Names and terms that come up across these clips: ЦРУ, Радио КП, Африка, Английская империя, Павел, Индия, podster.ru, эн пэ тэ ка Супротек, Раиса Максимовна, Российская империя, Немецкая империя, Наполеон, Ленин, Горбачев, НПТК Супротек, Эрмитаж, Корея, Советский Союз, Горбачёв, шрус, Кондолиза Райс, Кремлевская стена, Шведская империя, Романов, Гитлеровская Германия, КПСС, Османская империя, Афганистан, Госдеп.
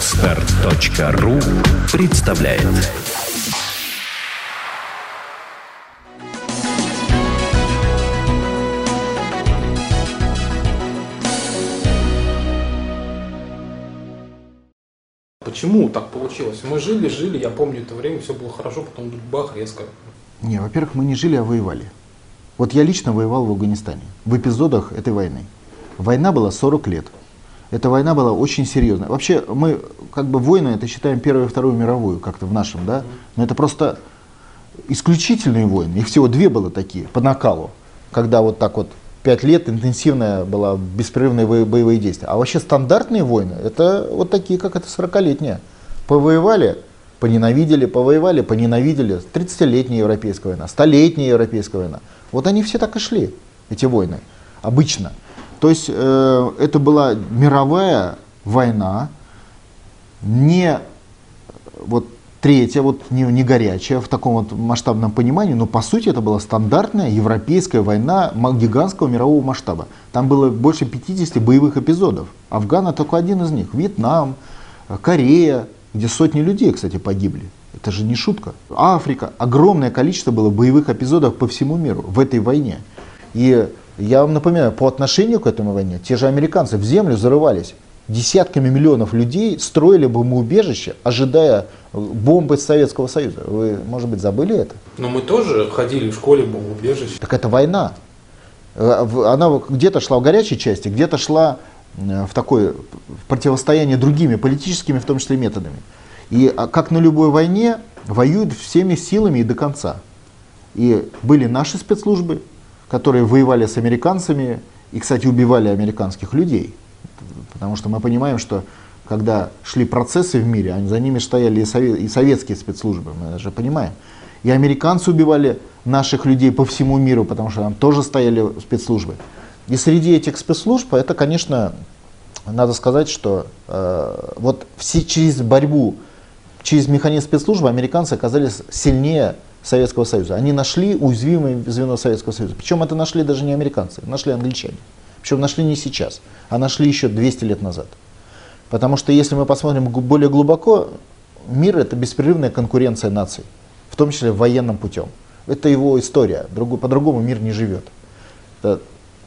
СКОРТ.РУ представляет. Почему так получилось? Мы жили, я помню это время, все было хорошо, потом бах, резко. Не, во-первых, мы не жили, а воевали. Вот я лично воевал в Афганистане, в эпизодах этой войны. Война была 40 лет. Эта война была очень серьезная. Вообще мы как бы войны это считаем Первую и Вторую мировую как-то в нашем, да? Но это просто исключительные войны. Их всего две было такие по накалу, когда вот так вот 5 лет интенсивная была беспрерывные боевые действия. А вообще стандартные войны это вот такие, как это 40-летняя. Повоевали, поненавидели, повоевали, поненавидели. 30-летняя европейская война, 100-летняя европейская война. Вот они все так и шли, эти войны, обычно. То есть это была мировая война, не вот третья, вот не горячая в таком вот масштабном понимании, но по сути это была стандартная европейская война гигантского мирового масштаба. Там было больше 50 боевых эпизодов. Афган только один из них. Вьетнам, Корея, где сотни людей, кстати, погибли. Это же не шутка. Африка. Огромное количество было боевых эпизодов по всему миру в этой войне. И я вам напоминаю, по отношению к этому войне, те же американцы в землю зарывались. Десятками миллионов людей строили бомбоубежище, ожидая бомбы из Советского Союза. Вы, может быть, забыли это? Но мы тоже ходили в школе бомбоубежище. Так это война. Она где-то шла в горячей части, где-то шла в такое противостояние другими политическими, в том числе, методами. И как на любой войне, воюют всеми силами и до конца. И были наши спецслужбы, которые воевали с американцами и, кстати, убивали американских людей. Потому что мы понимаем, что когда шли процессы в мире, за ними стояли и советские спецслужбы, мы же понимаем. И американцы убивали наших людей по всему миру, потому что там тоже стояли спецслужбы. И среди этих спецслужб, это, конечно, надо сказать, что вот все через борьбу, через механизм спецслужбы американцы оказались сильнее Советского Союза. Они нашли уязвимое звено Советского Союза. Причем это нашли даже не американцы, нашли англичане. Причем нашли не сейчас, а нашли еще 200 лет назад. Потому что если мы посмотрим более глубоко, мир — это беспрерывная конкуренция наций, в том числе военным путем. Это его история, по-другому мир не живет.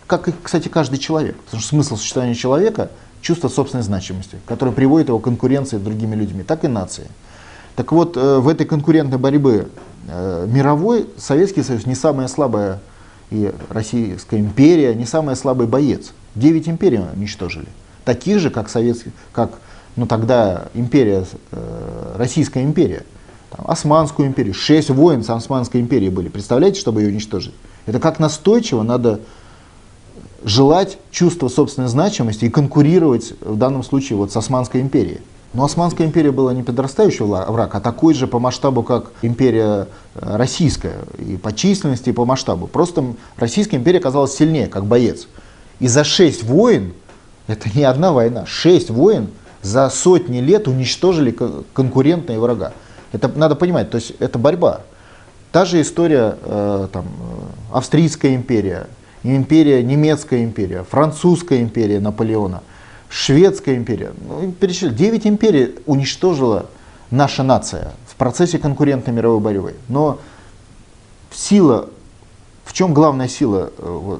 Как и, кстати, каждый человек. Потому что смысл существования человека — чувство собственной значимости, которое приводит его к конкуренции с другими людьми, так и нации. Так вот, в этой конкурентной борьбе мировой Советский Союз не самая слабая, и Российская империя не самый слабый боец. 9 империй уничтожили. Таких же, как тогда империя, Российская империя, там, Османскую империю. 6 войн с Османской империей были. Представляете, чтобы ее уничтожить? Это как настойчиво надо желать чувства собственной значимости и конкурировать, в данном случае, вот, с Османской империей. Но Османская империя была не подрастающий враг, а такой же по масштабу, как империя российская, и по численности, и по масштабу. Просто Российская империя оказалась сильнее, как боец. И за 6 войн, это не одна война, 6 войн за сотни лет уничтожили конкурентные врага. Это надо понимать, то есть это борьба. Та же история, там, Австрийская империя, империя, Немецкая империя, Французская империя Наполеона. Шведская империя, 9 империй уничтожила наша нация в процессе конкурентной мировой борьбы. Но сила, в чем главная сила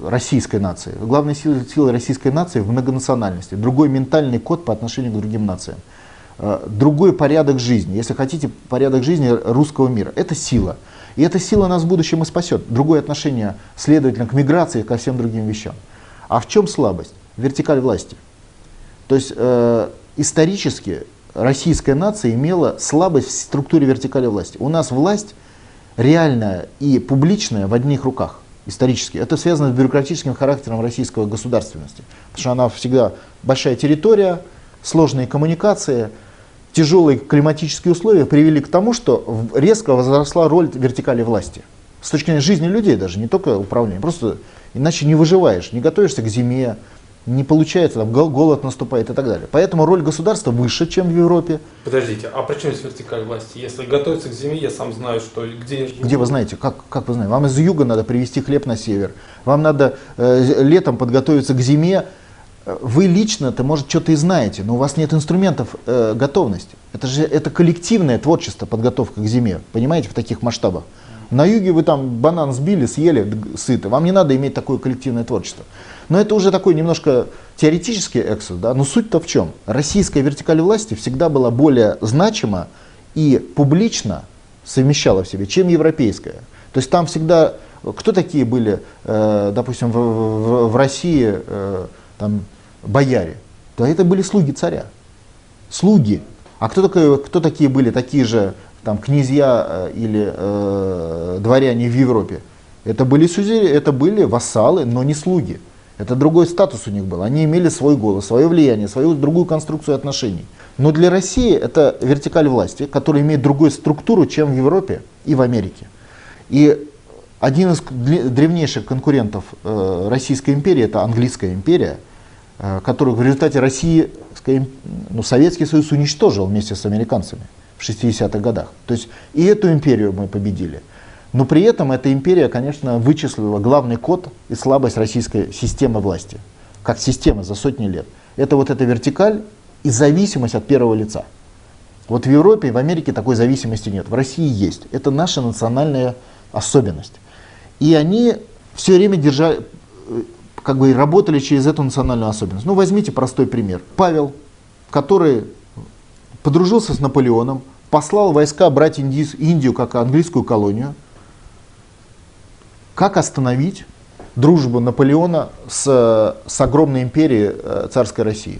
российской нации? Главная сила российской нации в многонациональности, другой ментальный код по отношению к другим нациям, другой порядок жизни, если хотите, порядок жизни русского мира. Это сила. И эта сила нас в будущем и спасет. Другое отношение, следовательно, к миграции и ко всем другим вещам. А в чем слабость? Вертикаль власти. То есть исторически российская нация имела слабость в структуре вертикали власти. У нас власть реальная и публичная в одних руках исторически. Это связано с бюрократическим характером российской государственности. Потому что она всегда большая территория, сложные коммуникации, тяжелые климатические условия привели к тому, что резко возросла роль вертикали власти. С точки зрения жизни людей даже, не только управления. Просто иначе не выживаешь, не готовишься к зиме. Не получается, там голод наступает и так далее. Поэтому роль государства выше, чем в Европе. Подождите, а при чем здесь вертикаль власти? Если готовиться к зиме, я сам знаю, что где... Где вы знаете? Как вы знаете? Вам из юга надо привезти хлеб на север. Вам надо летом подготовиться к зиме. Вы лично-то, может, что-то и знаете, но у вас нет инструментов готовности. Это же это коллективное творчество, подготовка к зиме, понимаете, в таких масштабах. На юге вы там банан сбили, съели сыто. Вам не надо иметь такое коллективное творчество. Но это уже такой немножко теоретический эксцесс, да? Но суть-то в чем? Российская вертикаль власти всегда была более значима и публично совмещала в себе, чем европейская. То есть там всегда... Кто такие были, допустим, в России там, бояре? Да это были слуги царя. Слуги. А кто такие были, такие же там, князья или дворяне в Европе? Это были сюзерени, это были вассалы, но не слуги. Это другой статус у них был. Они имели свой голос, свое влияние, свою другую конструкцию отношений. Но для России это вертикаль власти, которая имеет другую структуру, чем в Европе и в Америке. И один из древнейших конкурентов Российской империи – это Английская империя, которую в результате Советский Союз уничтожил вместе с американцами в 60-х годах. То есть и эту империю мы победили. Но при этом эта империя, конечно, вычислила главный код и слабость российской системы власти, как системы за сотни лет. Это вот эта вертикаль и зависимость от первого лица. Вот в Европе и в Америке такой зависимости нет, в России есть. Это наша национальная особенность. И они все время держали, как бы работали через эту национальную особенность. Ну возьмите простой пример. Павел, который подружился с Наполеоном, послал войска брать Индию как английскую колонию. Как остановить дружбу Наполеона с огромной империей царской России?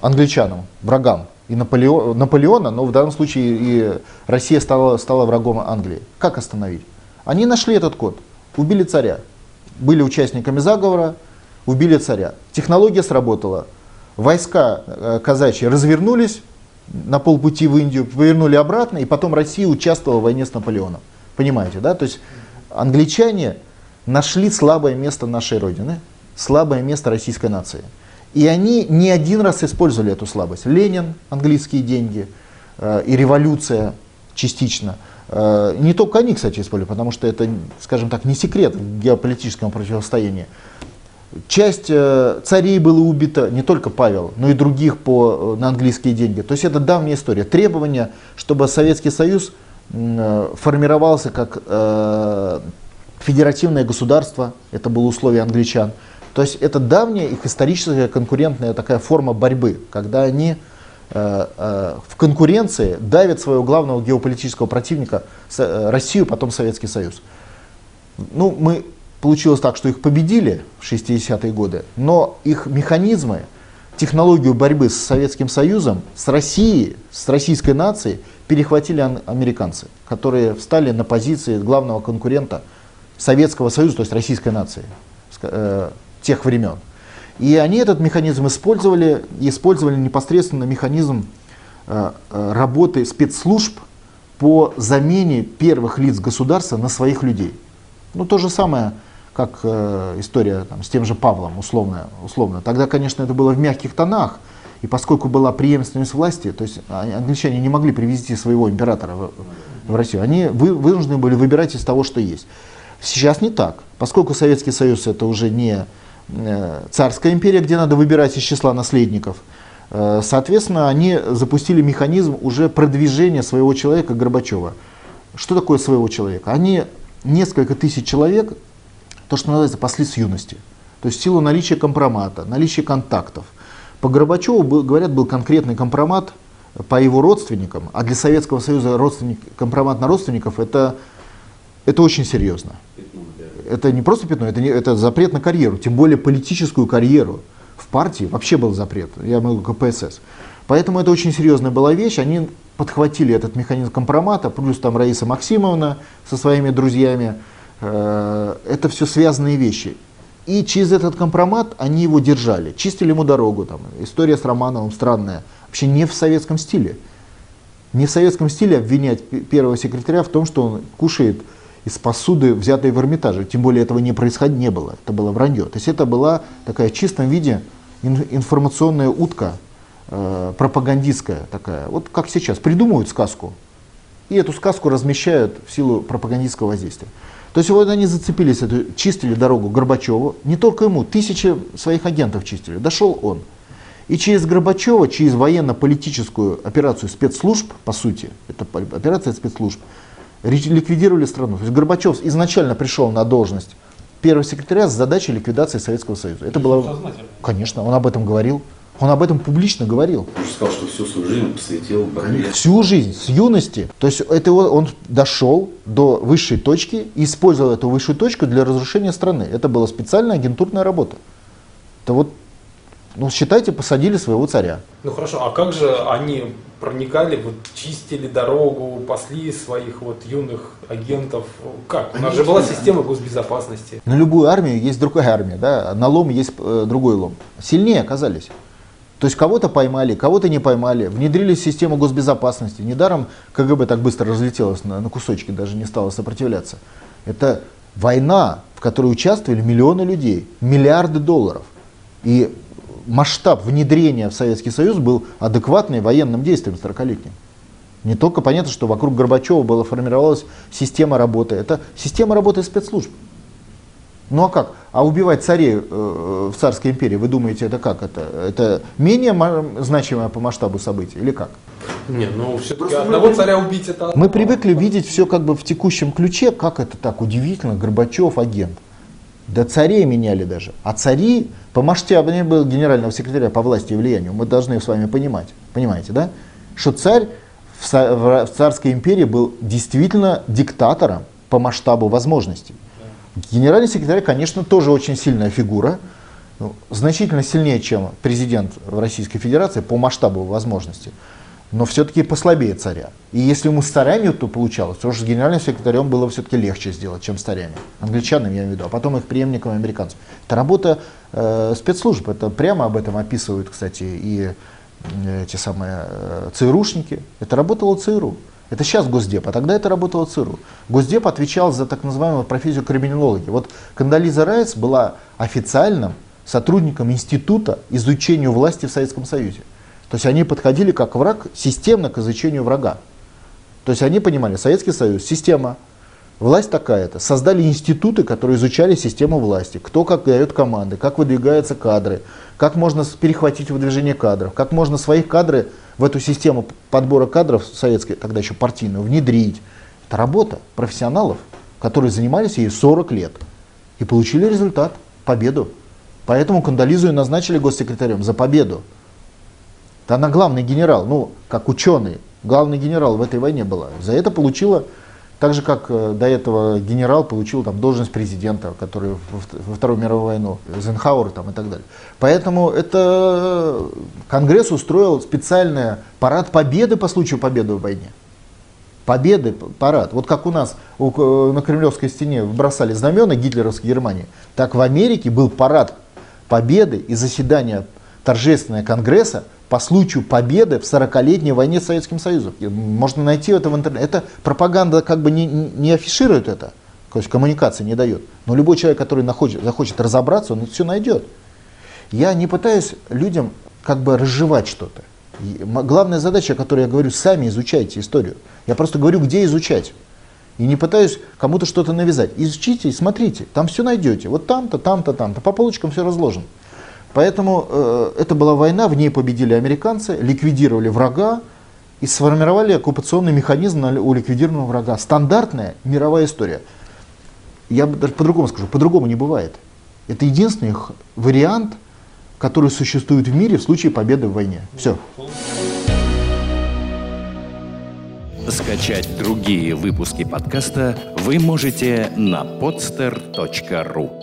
Англичанам, врагам. И Наполеона, но в данном случае и Россия стала врагом Англии. Как остановить? Они нашли этот код. Убили царя. Были участниками заговора, убили царя. Технология сработала. Войска казачьи развернулись на полпути в Индию, повернули обратно, и потом Россия участвовала в войне с Наполеоном. Понимаете, да? То есть англичане нашли слабое место нашей Родины, слабое место российской нации. И они не один раз использовали эту слабость. Ленин, английские деньги и революция частично. Не только они, кстати, использовали, потому что это, скажем так, не секрет в геополитическом противостоянии. Часть царей было убито, не только Павел, но и других на английские деньги. То есть это давняя история. Требование, чтобы Советский Союз формировался как федеративное государство, это было условие англичан. То есть это давняя их историческая конкурентная такая форма борьбы, когда они в конкуренции давят своего главного геополитического противника, Россию, потом Советский Союз. Ну, получилось так, что их победили в 60-е годы, но их механизмы, технологию борьбы с Советским Союзом, с Россией, с российской нацией перехватили американцы, которые встали на позиции главного конкурента Советского Союза, то есть российской нации тех времен. И они этот механизм использовали непосредственно механизм работы спецслужб по замене первых лиц государства на своих людей. Ну, то же самое, как история там, с тем же Павлом, условно. Тогда, конечно, это было в мягких тонах, и поскольку была преемственность власти, то есть англичане не могли привести своего императора в Россию, они вынуждены были выбирать из того, что есть. Сейчас не так, поскольку Советский Союз это уже не царская империя, где надо выбирать из числа наследников, соответственно, они запустили механизм уже продвижения своего человека Горбачева. Что такое своего человека? Они несколько тысяч человек, то, что называется, пасли с юности. То есть в силу наличия компромата, наличия контактов. По Горбачеву, говорят, был конкретный компромат по его родственникам, а для Советского Союза компромат на родственников это очень серьезно. Это не просто пятно, это запрет на карьеру, тем более политическую карьеру. В партии вообще был запрет, я могу КПСС. Поэтому это очень серьезная была вещь, они подхватили этот механизм компромата, плюс там Раиса Максимовна со своими друзьями. Это все связанные вещи. И через этот компромат они его держали, чистили ему дорогу. Там. История с Романовым странная, вообще не в советском стиле. Не в советском стиле обвинять первого секретаря в том, что он кушает из посуды, взятой в Эрмитаже. Тем более этого не было. Это было вранье. То есть это была такая в чистом виде информационная утка, пропагандистская такая. Вот как сейчас. Придумывают сказку. И эту сказку размещают в силу пропагандистского воздействия. То есть вот они зацепились, чистили дорогу Горбачеву, не только ему, тысячи своих агентов чистили, дошел он. И через Горбачева, через военно-политическую операцию спецслужб, по сути, это операция спецслужб, ликвидировали страну. То есть Горбачев изначально пришел на должность первого секретаря с задачей ликвидации Советского Союза. Это было... Конечно, он об этом говорил. Он об этом публично говорил. Он же сказал, что всю свою жизнь посвятил борьбе. Всю жизнь, с юности. То есть это он дошел до высшей точки и использовал эту высшую точку для разрушения страны. Это была специальная агентурная работа. Это вот, ну, считайте, посадили своего царя. Ну хорошо, а как же они проникали, вот, чистили дорогу, пасли своих вот юных агентов? Как? У нас же была система госбезопасности. На любую армию есть другая армия, да? На лом есть другой лом. Сильнее оказались. То есть кого-то поймали, кого-то не поймали, внедрились в систему госбезопасности. Недаром КГБ так быстро разлетелось на кусочки, даже не стало сопротивляться. Это война, в которой участвовали миллионы людей, миллиарды долларов. И масштаб внедрения в Советский Союз был адекватный военным действиям 40-летним. Не только понятно, что вокруг Горбачева была формировалась система работы. Это система работы спецслужб. Ну а как? А убивать царей в Царской империи, вы думаете, это как? Это менее значимое по масштабу события или как? Не, ну все-таки одного царя убить это... Мы привыкли видеть все как бы в текущем ключе, как это так удивительно, Горбачев агент. Да царей меняли даже. А цари по масштабу не был генерального секретаря по власти и влиянию. Мы должны с вами понимать, понимаете, да? Что царь в Царской империи был действительно диктатором по масштабу возможностей. Генеральный секретарь, конечно, тоже очень сильная фигура, значительно сильнее, чем президент в Российской Федерации по масштабу возможностей, но все-таки послабее царя. И если ему с царями то получалось, то с генеральным секретарем было все-таки легче сделать, чем с царями. Англичанам, я имею в виду, а потом их преемникам американцам. Это работа спецслужб, это прямо об этом описывают, кстати, и те самые ЦРУшники. Это работало ЦРУ. Это сейчас Госдеп, а тогда это работало ЦРУ. Госдеп отвечал за так называемую профессию криминологии. Вот Кондолиза Райс была официальным сотрудником Института изучению власти в Советском Союзе. То есть они подходили как враг системно к изучению врага. То есть они понимали, Советский Союз, система, власть такая-то. Создали институты, которые изучали систему власти. Кто как дает команды, как выдвигаются кадры, как можно перехватить выдвижение кадров, как можно своих кадров в эту систему подбора кадров советской, тогда еще партийную, внедрить. Это работа профессионалов, которые занимались ей 40 лет и получили результат, победу. Поэтому Кондолизу и назначили госсекретарем за победу. Она главный генерал, ну, как ученый, главный генерал в этой войне была. За это получила, так же, как до этого генерал получил там должность президента, который во Вторую мировую войну, Зенхауэр там и так далее. Поэтому это Конгресс устроил специальный парад победы по случаю победы в войне. Победы, парад. Вот как у нас на Кремлевской стене бросали знамена Гитлеровской Германии, так в Америке был парад победы и заседание торжественное Конгресса по случаю победы в 40-летней войне с Советским Союзом. Можно найти это в интернете. Это пропаганда как бы не афиширует это, то есть коммуникации не дает. Но любой человек, который захочет разобраться, он все найдет. Я не пытаюсь людям как бы разжевать что-то. Главная задача, о которой я говорю, сами изучайте историю. Я просто говорю, где изучать. И не пытаюсь кому-то что-то навязать. Изучите и смотрите, там все найдете. Вот там-то, там-то, там-то. По полочкам все разложено. Поэтому это была война, в ней победили американцы, ликвидировали врага и сформировали оккупационный механизм у ликвидированного врага. Стандартная мировая история. Я даже по-другому скажу, по-другому не бывает. Это единственный вариант, который существует в мире в случае победы в войне. Все. Скачать другие выпуски подкаста вы можете на podster.ru.